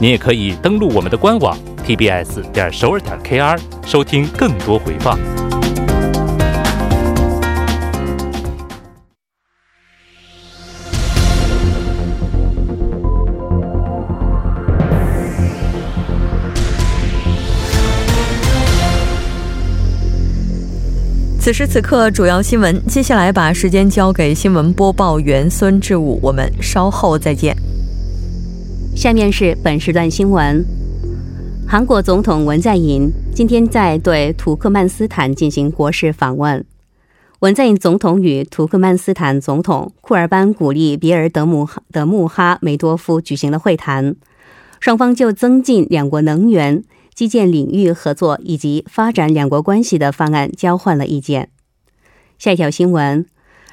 您也可以登录我们的官网 tbs.首尔.kr 收听更多回放。此时此刻主要新闻，接下来把时间交给新闻播报员孙志武，我们稍后再见。下面是本时段新闻。韩国总统文在寅今天在对土克曼斯坦进行国事访问。文在寅总统与土克曼斯坦总统库尔班古利别尔德穆哈梅多夫举行了会谈，双方就增进两国能源、基建领域合作以及发展两国关系的方案交换了意见。下一条新闻。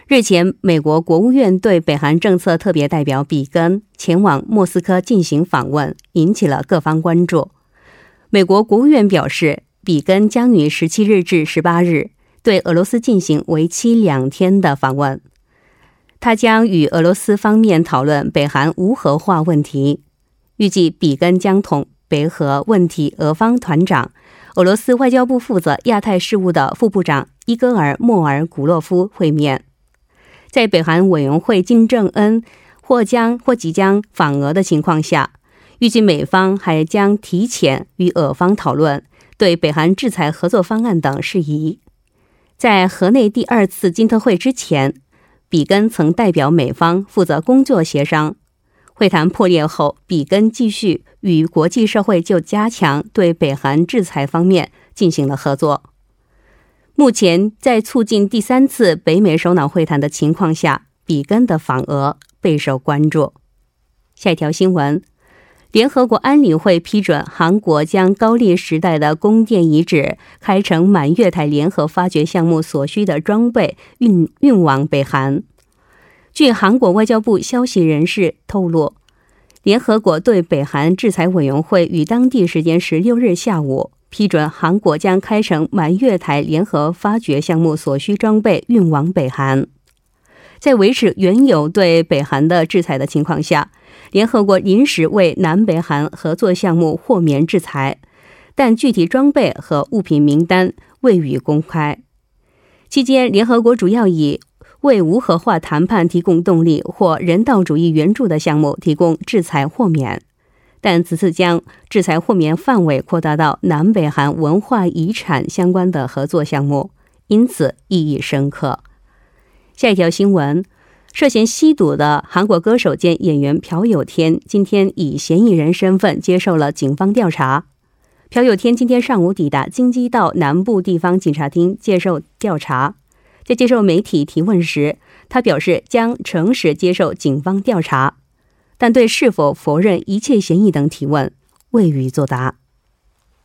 日前，美国国务院对北韩政策特别代表比根前往莫斯科进行访问，引起了各方关注。美国国务院表示，比根将于17日至18日对俄罗斯进行为期2天的访问，他将与俄罗斯方面讨论北韩无核化问题。预计比根将同北核问题俄方团长、俄罗斯外交部负责亚太事务的副部长伊戈尔·莫尔古洛夫会面。在北韩委员会金正恩或即将访俄的情况下，预计美方还将提前与俄方讨论对北韩制裁合作方案等事宜。在河内第2次金特会之前，比根曾代表美方负责工作协商。会谈破裂后，比根继续与国际社会就加强对北韩制裁方面进行了合作。目前在促进第3次北美首脑会谈的情况下，比根的访俄备受关注。下一条新闻。联合国安理会批准韩国将高丽时代的宫殿遗址开城满月台联合发掘项目所需的装备 运往北韩。据韩国外交部消息人士透露，联合国对北韩制裁委员会于当地时间16日下午批准韩国将开城满月台联合发掘项目所需装备运往北韩。在维持原有对北韩的制裁的情况下，联合国临时为南北韩合作项目豁免制裁，但具体装备和物品名单未予公开。期间，联合国主要以为无核化谈判提供动力或人道主义援助的项目提供制裁豁免。但此次将制裁豁免范围扩大到南北韩文化遗产相关的合作项目，因此意义深刻。下一条新闻。涉嫌吸毒的韩国歌手兼演员朴有天今天以嫌疑人身份接受了警方调查。朴有天今天上午抵达京畿道南部地方警察厅接受调查。在接受媒体提问时，他表示将诚实接受警方调查，但对是否否认一切嫌疑等提问未予作答。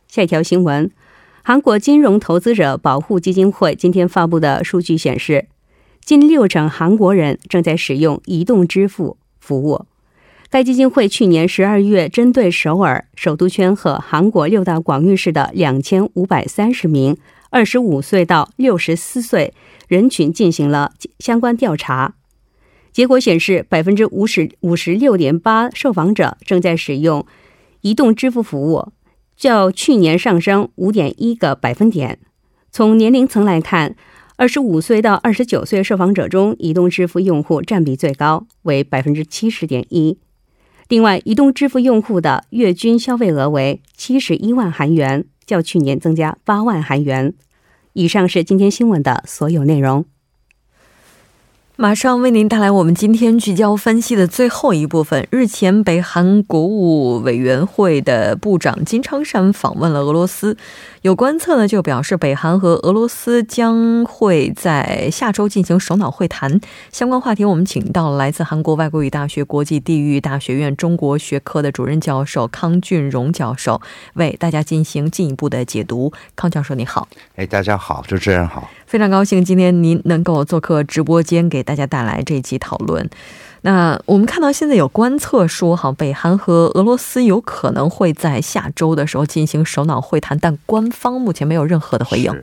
下一条新闻。韩国金融投资者保护基金会今天发布的数据显示，近60%韩国人正在使用移动支付服务。该基金会去年12月针对首尔、首都圈和韩国6大广域市的2530名25岁到64岁人群进行了相关调查。结果显示 56.8% 受访者正在使用移动支付服务，较去年上升 5.1 个百分点。从年龄层来看，25岁到29岁受访者中，移动支付用户占比最高，为 70.1%。 另外，移动支付用户的月均消费额为71万韩元，较去年增加8万韩元。以上是今天新闻的所有内容。马上为您带来我们今天聚焦分析的最后一步分，日前北韩国务委员会的部长金昌善访问了俄罗斯，有观测呢就表示北韩和俄罗斯将会在下周进行首脑会谈，相关话题我们请到了来自韩国外国语大学国际地域大学院中国学科的主任教授康俊荣教授。为大家进行进一步的解读。康教授你好。 非常高兴今天您能够做客直播间给大家带来这一期讨论。 那我们看到现在有观测说北韩和俄罗斯有可能会在下周的时候进行首脑会谈，但官方目前没有任何的回应。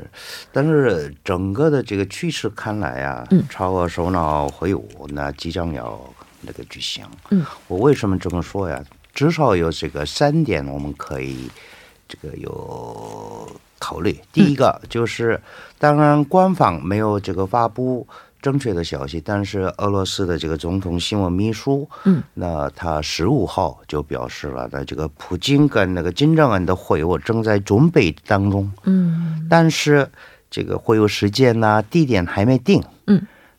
但是整个的这个趋势看来啊，朝俄首脑会晤那即将要那个举行。我为什么这么说呀？至少有这个3点我们可以有 考虑。第一个就是当然官方没有这个发布正确的消息，但是俄罗斯的这个总统新闻秘书那他15号就表示了，那这个普京跟那个金正恩的会晤正在准备当中，但是这个会晤时间呢地点还没定，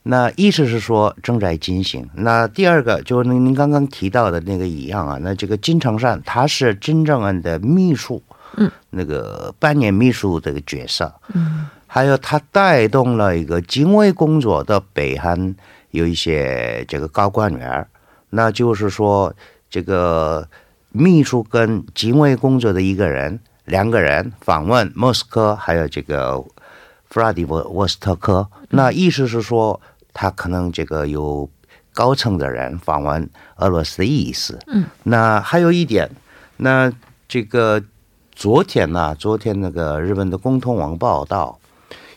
那意思是说正在进行。那第二个就是您刚刚提到的那个一样啊，那这个金昌善他是金正恩的秘书 那个扮演秘书这个角色，还有他带动了一个警卫工作的北韩有一些这个高官员，那就是说这个秘书跟警卫工作的一个人两个人访问莫斯科还有这个弗拉迪沃斯托克，那意思是说他可能这个有高层的人访问俄罗斯的意思。那还有一点，那这个 昨天呢，这个日本的公通网报道，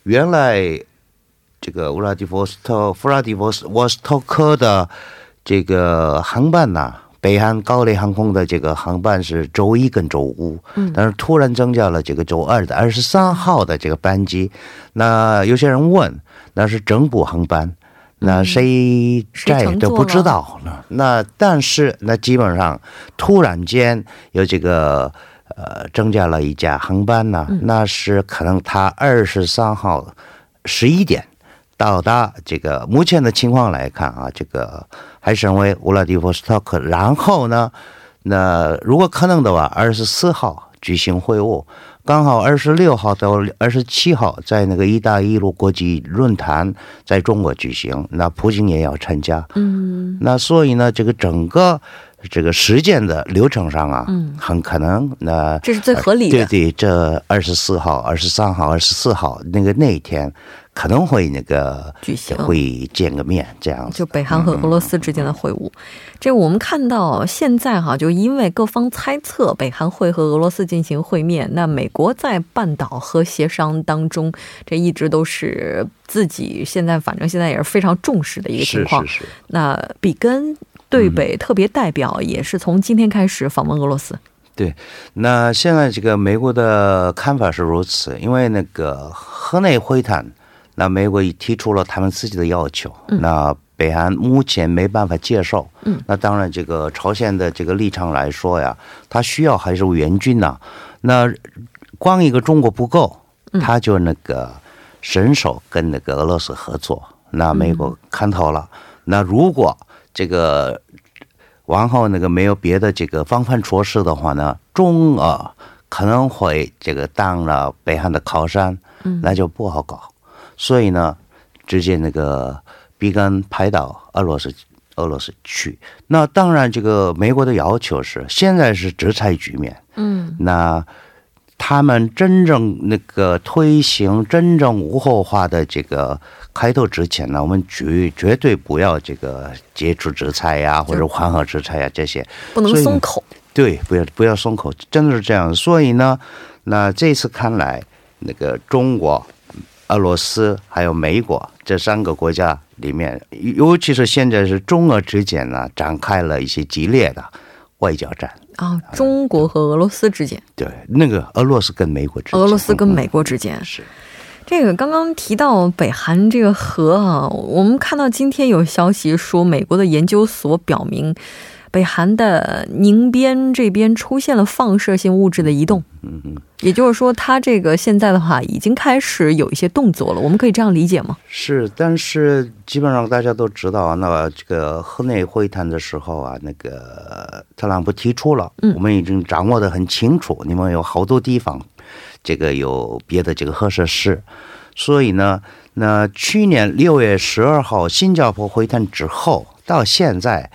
原来这个弗拉迪沃斯托克的这个航班呢，北韩高丽航空的这个航班是周一跟周五，但是突然增加了这个周二的23号的这个班机，那有些人问那是整补航班， 那谁在也都不知道。那但是那基本上突然间有这个增加了一家航班呢，那是可能他23号11点到达这个目前的情况来看啊，这个还成为乌拉迪沃斯托克，然后呢那如果可能的话26号举行会晤， 刚好26号到27号在那个一带一路国际论坛在中国举行，那普京也要参加，那所以呢这个整个这个时间的流程上啊，很可能那这是最合理的。对对，这24号23号24号那个那一天 可能会那个就会见个面，这样就北韩和俄罗斯之间的会晤。这我们看到现在哈，就因为各方猜测北韩会和俄罗斯进行会面，那美国在半岛核协商当中这一直都是自己现在反正现在也是非常重视的一个情况。那比根对北特别代表也是从今天开始访问俄罗斯。 对，那现在这个美国的看法是如此，因为那个河内会谈，那美国提出了他们自己的要求，那北韩目前没办法接受，那当然这个朝鲜的这个立场来说呀，他需要还是援军呐，那光一个中国不够，他就那个神手跟那个俄罗斯合作，那美国看透了，那如果这个 然后那个没有别的这个防范措施的话呢，中俄可能会这个当了北韩的靠山，那就不好搞。所以呢直接那个逼跟拍到俄罗斯去。那当然这个美国的要求是现在是制裁局面，那他们真正那个推行真正无后化的这个 开头之前呢，我们绝对不要这个截止制裁呀，或者缓和制裁呀，这些不能松口。对，不要松口，真的是这样。所以呢那这次看来那个中国俄罗斯还有美国这三个国家里面，尤其是现在是中俄之间呢展开了一些激烈的外交战 中国和俄罗斯之间，对，那个俄罗斯跟美国之间，这个刚刚提到北韩这个核啊，我们看到今天有消息说，美国的研究所表明北韩的宁边这边出现了放射性物质的移动，也就是说它这个现在的话已经开始有一些动作了。我们可以这样理解吗？是，但是基本上大家都知道那个这个河内会谈的时候啊，那个特朗普提出了那去年6月12号新加坡会谈之后 所以呢那去年6月12号新加坡会谈之后到现在，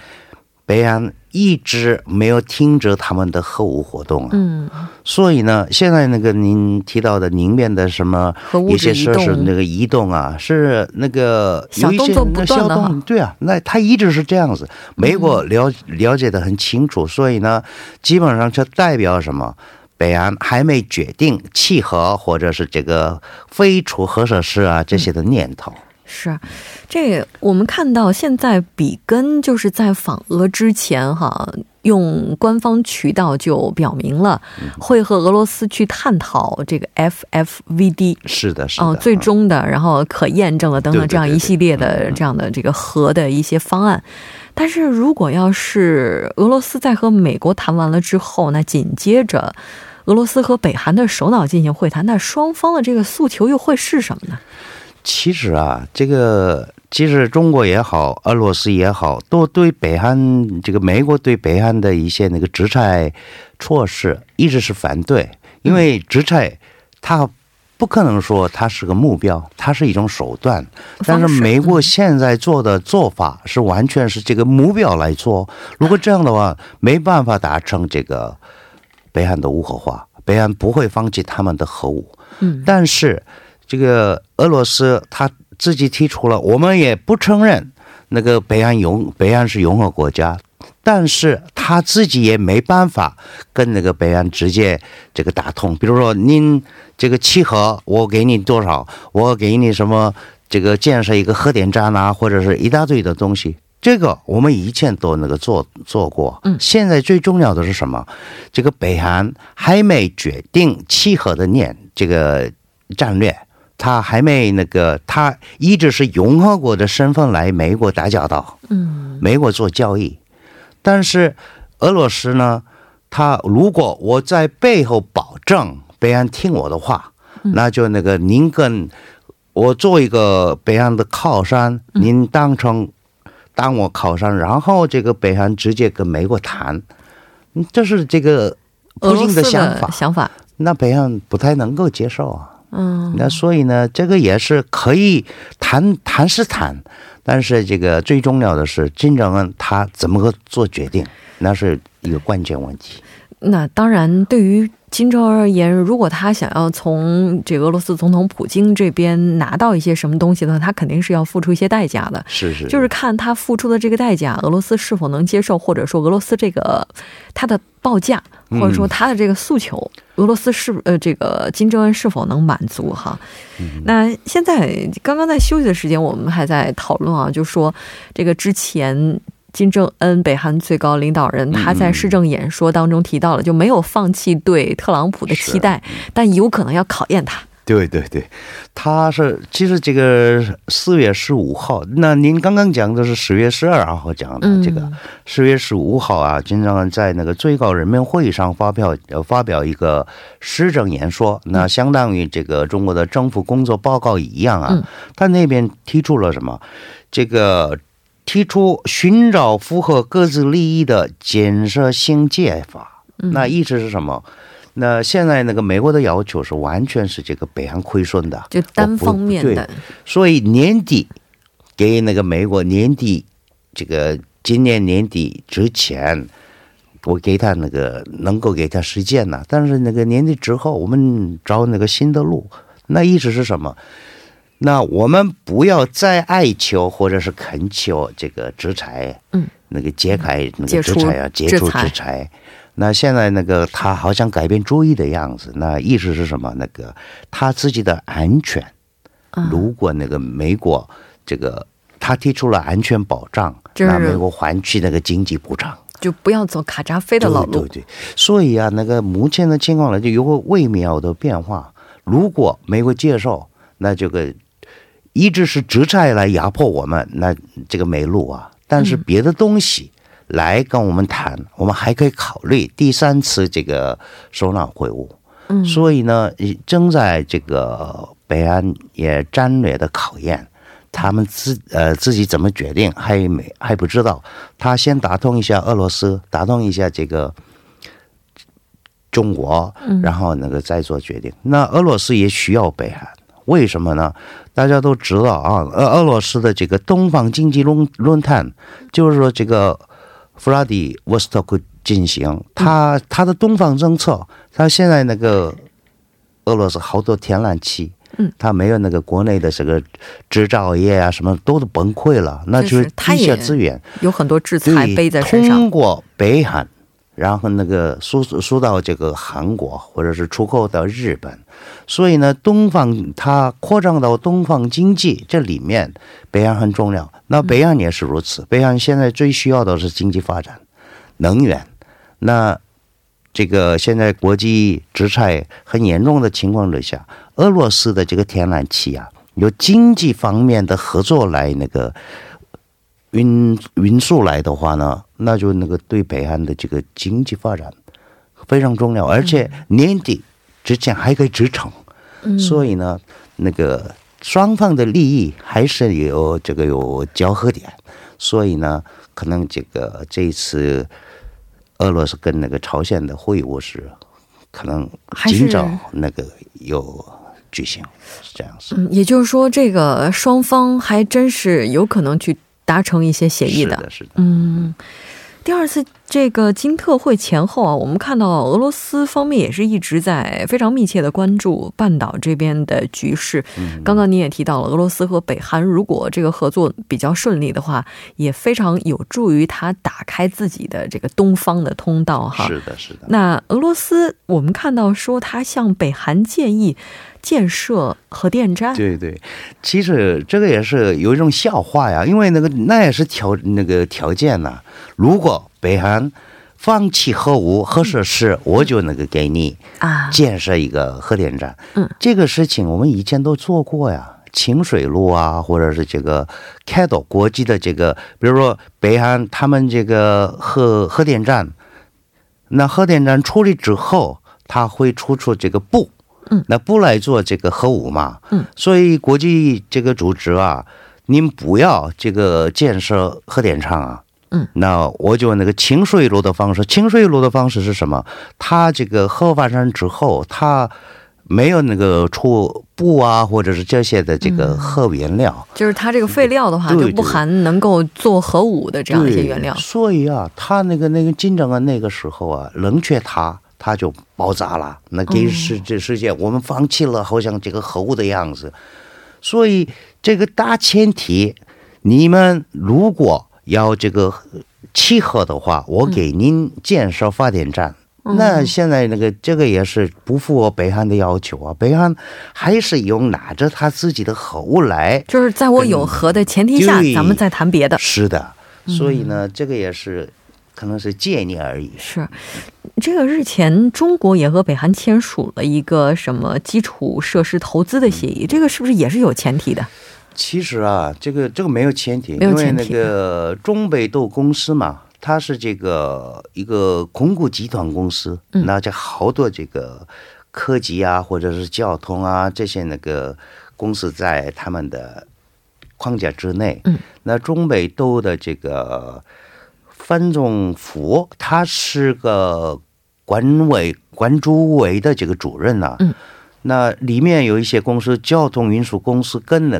北韩一直没有停止他们的核武活动。所以呢现在那个您提到的宁边的什么一些设施那个移动啊，是那个小动作不断，对啊，那它一直是这样子，美国了解的很清楚，所以呢基本上就代表什么 北韩还没决定弃核或者是这个非除核设施啊这些的念头。是，这我们看到现在比根就是在访俄之前哈，用官方渠道就表明了会和俄罗斯去探讨这个 FFVD 是的，最终的然后可验证了等等这样一系列的这样的这个核的一些方案。 但是如果要是俄罗斯在和美国谈完了之后，那紧接着 俄罗斯和北韩的首脑进行会谈，那双方的这个诉求又会是什么呢？其实啊，这个其实中国也好，俄罗斯也好，都对北韩这个美国对北韩的一些那个制裁措施一直是反对，因为制裁它不可能说它是个目标，它是一种手段，但是美国现在做的做法是完全是这个目标来做，如果这样的话没办法达成这个 北韩的无核化，北韩不会放弃他们的核武。但是这个俄罗斯他自己提出了，我们也不承认那个北韩拥北韩是拥核国家，但是他自己也没办法跟那个北韩直接这个打通，比如说您这个契合我给你多少，我给你什么这个建设一个核电站啊，或者是一大堆的东西。 这个我们以前都那个做过，现在最重要的是什么？这个北韩还没决定契合的念这个战略，他还没那个他一直是拥核国的身份来美国打交道，美国做交易。但是俄罗斯呢，他如果我在背后保证北韩听我的话，那就那个您跟我做一个北韩的靠山，您当成 当我靠山，然后这个北韩直接跟美国谈，这是这个普京的想法。那北韩不太能够接受啊。那所以呢，这个也是可以谈是谈，但是这个最终要的是金正恩他怎么个做决定，那是一个关键问题。那当然对于 金正恩而言，如果他想要从这个俄罗斯总统普京这边拿到一些什么东西的话，他肯定是要付出一些代价的。就是看他付出的这个代价，俄罗斯是否能接受，或者说俄罗斯这个他的报价，或者说他的这个诉求，俄罗斯是这个金正恩是否能满足哈。那现在刚刚在休息的时间我们还在讨论啊，就说这个之前 金正恩北韩最高领导人他在市政演说当中提到了就没有放弃对特朗普的期待，但有可能要考验他。对对对，他是其实这个4月15号， 那您刚刚讲的是10月12号讲的这个 10月15号啊金正恩在那个最高人民会上发表一个市政演说，那相当于这个中国的政府工作报告一样啊，他那边提出了什么这个 提出寻找符合各自利益的建设新计划，那意思是什么？那现在那个美国的要求是完全是这个北韩亏损的，就单方面的。所以年底给那个美国年底这个今年年底之前我给他那个能够给他实践了，但是那个年底之后我们找那个新的路，那意思是什么？ 那我们不要再爱求或者是恳求这个制裁，那个节制制裁，那现在那个他好像改变主意的样子，那意思是什么？那个他自己的安全，如果那个美国这个他提出了安全保障，那美国还去那个经济补偿，就不要走卡扎菲的老路。对对，所以啊那个目前的情况呢，就有个微妙的变化。如果美国接受，那这个 一直是制裁来压迫我们，那这个没路啊。但是别的东西来跟我们谈，我们还可以考虑第三次这个首脑会晤。嗯，所以呢，正在这个北韩也战略的考验，他们自己怎么决定还不知道。他先打通一下俄罗斯，打通一下这个中国，然后那个再做决定。那俄罗斯也需要北韩。为什么呢？大家都知道啊，俄罗斯的这个东方经济论坛，就是说这个弗拉迪沃斯托克进行，他的东方政策，他现在那个俄罗斯好多天然气，他没有那个国内的这个制造业啊，什么都崩溃了，那就是地下资源有很多制裁背在身上。通过北韩，然后那个输到这个韩国，或者是出口到日本，所以呢，东方它扩张到东方经济这里面，北韩很重要。那北韩也是如此，北韩现在最需要的是经济发展、能源。那这个现在国际制裁很严重的情况之下，俄罗斯的这个天然气啊，由经济方面的合作来那个运输来的话呢，那就那个对北韩的这个经济发展非常重要，而且年底之前还可以支撑，所以呢，那个双方的利益还是有这个有交合点，所以呢，可能这个这一次俄罗斯跟那个朝鲜的会晤是可能尽早那个有举行，是这样子。也就是说，这个双方还真是有可能去达成一些协议的。是的，是的。嗯，第二次这个金特会前后啊，我们看到俄罗斯方面也是一直在非常密切的关注半岛这边的局势。刚刚您也提到了，俄罗斯和北韩如果这个合作比较顺利的话，也非常有助于它打开自己的这个东方的通道哈。是的，是的。那俄罗斯我们看到说它向北韩建议建设核电站，对对，其实这个也是有一种笑话呀，因为那也是条件呐、啊。如果北韩放弃核武、核设施，我就给你建设一个核电站。这个事情我们以前都做过呀，清水路啊，或者是这个开拓国际的这个，比如说北韩他们这个核电站，那核电站处理之后，它会出这个布。那不来做这个核武嘛，所以国际这个组织啊，您不要这个建设核电厂啊，那我就清水路的方式是什么？它这个核发生之后，它没有出布啊，或者是这些的这个核原料，就是它这个废料的话就不含能够做核武的这样一些原料，所以啊，它那个金正恩那个时候啊，冷却它就爆炸了，那给世界我们放弃了，好像这个核武的样子。所以这个大前提，你们如果要这个契合的话，我给您建设发电站。那现在这个也是不符合北韩的要求啊，北韩还是拿着他自己的核武来，就是在我有核的前提下，咱们再谈别的。是的，所以呢，这个也是。可能是借你而已。是，这个日前中国也和北韩签署了一个什么基础设施投资的协议，这个是不是也是有前提的？其实啊，这个没有前提，因为中北斗公司嘛，它是这个一个控股集团公司，那这好多这个科技啊，或者是交通啊这些公司在他们的框架之内。那中北斗的这个。范仲福他是个管主委的这个主任呢、啊。那里面有一些公司，交通运输公司跟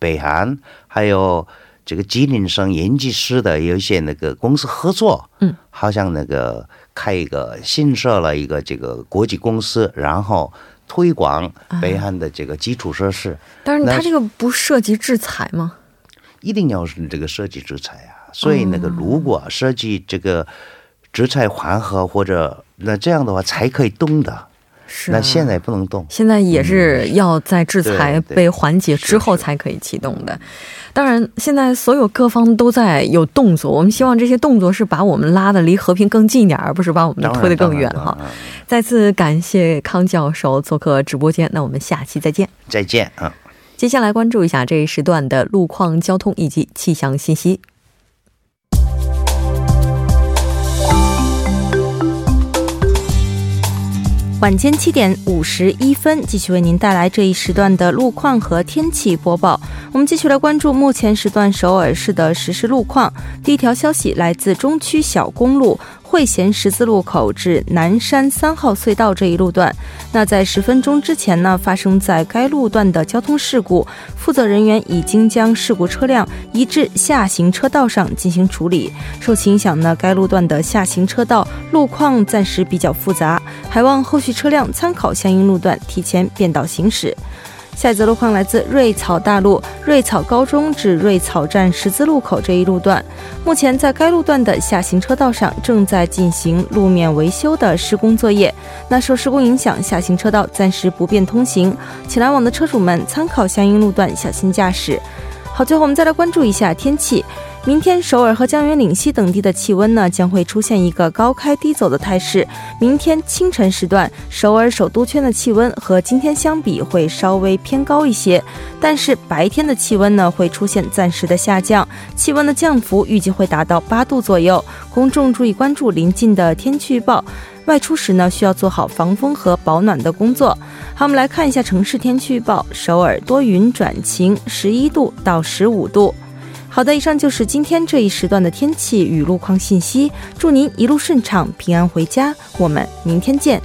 北韩，还有这个吉林省延吉市的有一些公司合作。好像开一个新设了一个这个国际公司，然后推广北韩的这个基础设施。但是他这个不涉及制裁吗？一定要是这个涉及制裁啊。所以如果涉及这个制裁缓和或者那这样的话才可以动的，是、啊、那现在不能动，现在也是要在制裁被缓解之后才可以启动的。当然现在所有各方都在有动作，我们希望这些动作是把我们拉得离和平更近一点，而不是把我们推得更远哈。再次感谢康教授做客直播间，那我们下期再见啊！接下来关注一下这一时段的路况、交通以及气象信息。晚间7点51分， 继续为您带来这一时段的路况和天气播报。我们继续来关注目前时段首尔市的实时路况。 第一条消息来自中区小公路 惠贤十字路口至南山3号隧道这一路段， 那在10分钟之前呢 发生在该路段的交通事故， 负责人员已经将事故车辆移至下行车道上进行处理。 受其影响呢， 该路段的下行车道路况暂时比较复杂， 还望后续车辆参考相应路段提前变道行驶。 下一则路况来自瑞草大路 瑞草高中至瑞草站十字路口这一路段， 目前在该路段的下行车道上正在进行路面维修的施工作业， 那受施工影响下行车道暂时不便通行， 请来往的车主们参考相应路段小心驾驶。 好，最后我们再来关注一下天气。 明天首尔和江原岭西等地的气温呢 将会出现一个高开低走的态势。 明天清晨时段， 首尔首都圈的气温 和今天相比会稍微偏高一些， 但是白天的气温呢 会出现暂时的下降， 气温的降幅预计会达到8度左右。 公众注意关注临近的天气预报， 外出时呢需要做好防风和保暖的工作。 好，我们来看一下城市天气预报。 首尔多云转晴， 11度到15度。 好的，以上就是今天这一时段的天气与路况信息。 祝您一路顺畅，平安回家。 我们明天见。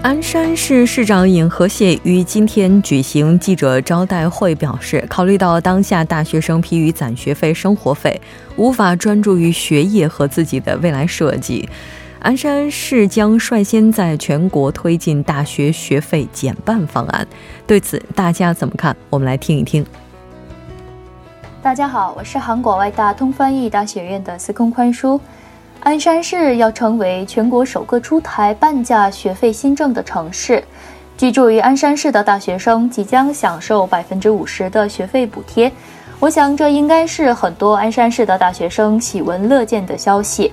安山市市长尹和燮于今天举行记者招待会表示， 考虑到当下大学生疲于攒学费生活费， 无法专注于学业和自己的未来设计， 安山市将率先在全国推进大学学费减半方案。 对此大家怎么看？ 我们来听一听。 大家好，我是韩国外大通翻译大学院的司空宽书。 安山市要成为全国首个出台半价学费新政的城市， 居住于安山市的大学生即将享受50%的学费补贴。 我想这应该是很多安山市的大学生喜闻乐见的消息。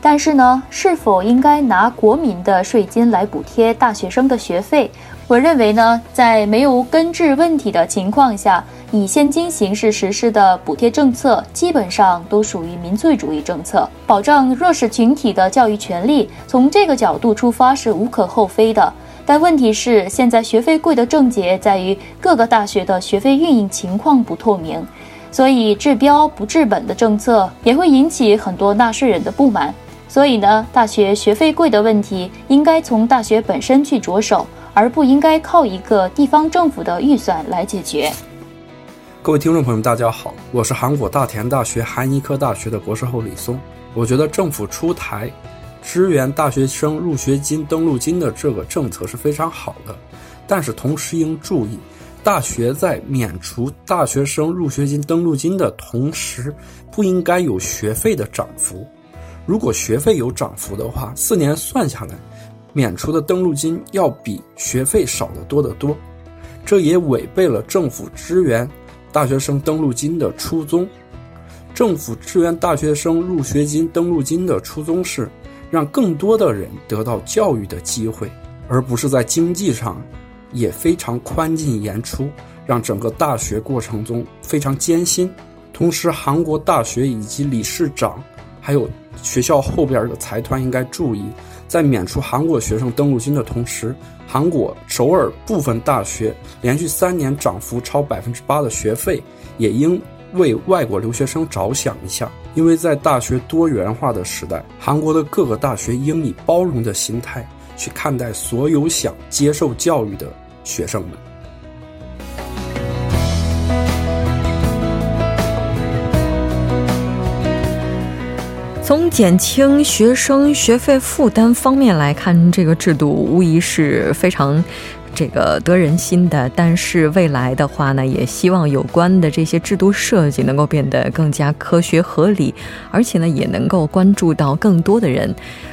但是呢，是否应该拿国民的税金来补贴大学生的学费， 我认为呢，在没有根治问题的情况下， 以现今形式实施的补贴政策基本上都属于民粹主义政策， 保障弱势群体的教育权利， 从这个角度出发是无可厚非的。 但问题是，现在学费贵的症结在于各个大学的学费运营情况不透明， 所以治标不治本的政策 也会引起很多纳税人的不满。 所以呢，大学学费贵的问题应该从大学本身去着手， 而不应该靠一个地方政府的预算来解决。 各位听众朋友们大家好，我是韩国大田大学韩医科大学的博士后李松。 我觉得政府出台支援大学生入学金登录金的这个政策是非常好的， 但是同时应注意， 大学在免除大学生入学金登录金的同时， 不应该有学费的涨幅。 如果学费有涨幅的话， 4年算下来， 免除的登录金要比学费少得多得多， 这也违背了政府支援大学生登录金的初衷。 政府支援大学生入学金登录金的初衷是 让更多的人得到教育的机会， 而不是在经济上 也非常宽进严出， 让整个大学过程中非常艰辛。 同时韩国大学以及理事长 还有学校后边的财团应该注意， 在免除韩国学生登录金的同时， 韩国首尔部分大学连续3年涨幅超8%的学费， 也应为外国留学生着想一下。 因为在大学多元化的时代， 韩国的各个大学应以包容的心态 去看待所有想接受教育的学生们。 从减轻学生学费负担方面来看，这个制度无疑是非常这个得人心的，但是未来的话呢也希望有关的这些制度设计能够变得更加科学合理，而且呢也能够关注到更多的人。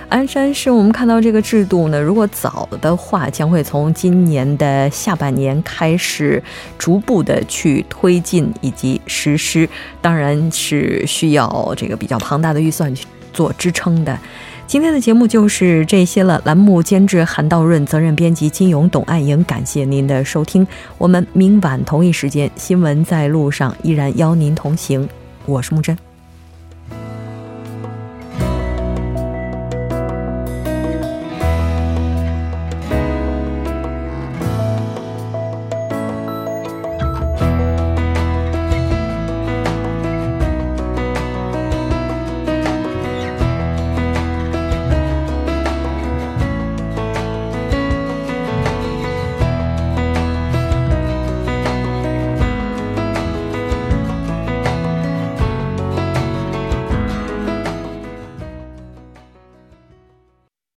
鞍山是我们看到这个制度呢，如果早的话将会从今年的下半年开始逐步的去推进以及实施，当然是需要这个比较庞大的预算做支撑的。 今天的节目就是这些了。栏目监制韩道润，责任编辑金勇、董爱莹，感谢您的收听。我们明晚同一时间新闻在路上依然邀您同行，我是木真。